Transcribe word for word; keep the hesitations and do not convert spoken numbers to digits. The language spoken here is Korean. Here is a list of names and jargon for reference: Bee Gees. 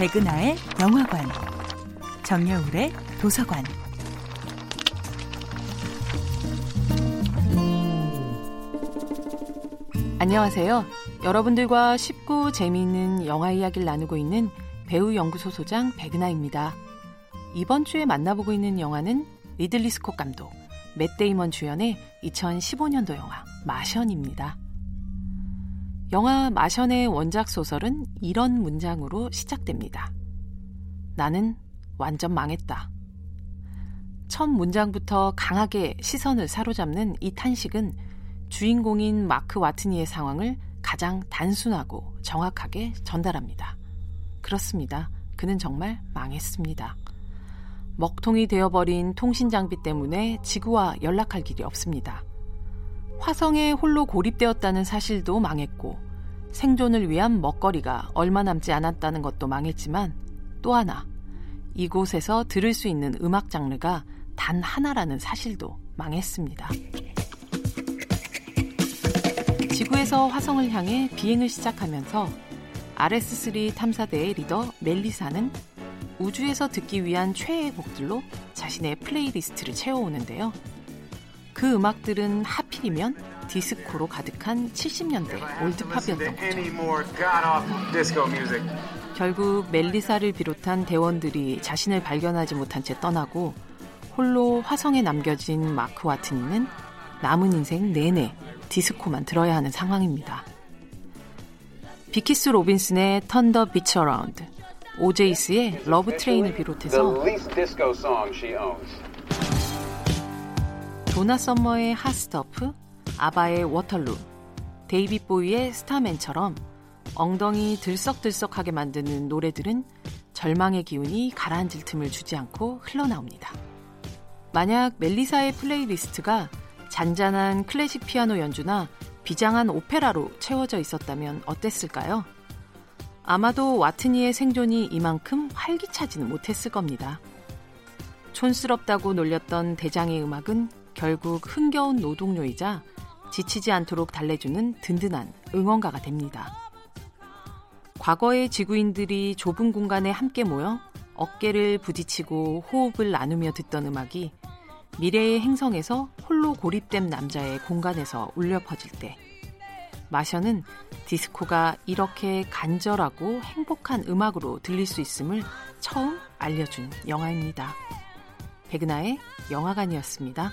백은하의 영화관, 정여울의 도서관. 안녕하세요. 여러분들과 쉽고 재미있는 영화 이야기를 나누고 있는 배우연구소 소장 백은하입니다. 이번 주에 만나보고 있는 영화는 리들리 스콧 감독, 맷 데이먼 주연의 이천십오 년도 영화 마션입니다. 영화 마션의 원작 소설은 이런 문장으로 시작됩니다. 나는 완전 망했다. 첫 문장부터 강하게 시선을 사로잡는 이 탄식은 주인공인 마크 와트니의 상황을 가장 단순하고 정확하게 전달합니다. 그렇습니다. 그는 정말 망했습니다. 먹통이 되어버린 통신 장비 때문에 지구와 연락할 길이 없습니다. 화성에 홀로 고립되었다는 사실도 망했고, 생존을 위한 먹거리가 얼마 남지 않았다는 것도 망했지만, 또 하나, 이곳에서 들을 수 있는 음악 장르가 단 하나라는 사실도 망했습니다. 지구에서 화성을 향해 비행을 시작하면서 아레스 쓰리 탐사대의 리더 멜리사는 우주에서 듣기 위한 최애의 곡들로 자신의 플레이리스트를 채워오는데요. 그 음악들은 하필이면 디스코로 가득한 칠십 년대 올드팝이었던 거죠. 결국 멜리사를 비롯한 대원들이 자신을 발견하지 못한 채 떠나고 홀로 화성에 남겨진 마크 와트니는 남은 인생 내내 디스코만 들어야 하는 상황입니다. 비키스 로빈슨의 턴더 비치 어라운드, 오제이스의 러브 트레인을 비롯해서 도나 썸머의 핫스터프, 아바의 워털루, 데이빗 보이의 스타맨처럼 엉덩이 들썩들썩하게 만드는 노래들은 절망의 기운이 가라앉을 틈을 주지 않고 흘러나옵니다. 만약 멜리사의 플레이리스트가 잔잔한 클래식 피아노 연주나 비장한 오페라로 채워져 있었다면 어땠을까요? 아마도 와트니의 생존이 이만큼 활기차지는 못했을 겁니다. 촌스럽다고 놀렸던 대장의 음악은 결국 흥겨운 노동요이자 지치지 않도록 달래주는 든든한 응원가가 됩니다. 과거의 지구인들이 좁은 공간에 함께 모여 어깨를 부딪히고 호흡을 나누며 듣던 음악이 미래의 행성에서 홀로 고립된 남자의 공간에서 울려 퍼질 때, 마션은 디스코가 이렇게 간절하고 행복한 음악으로 들릴 수 있음을 처음 알려준 영화입니다. 백은하의 영화관이었습니다.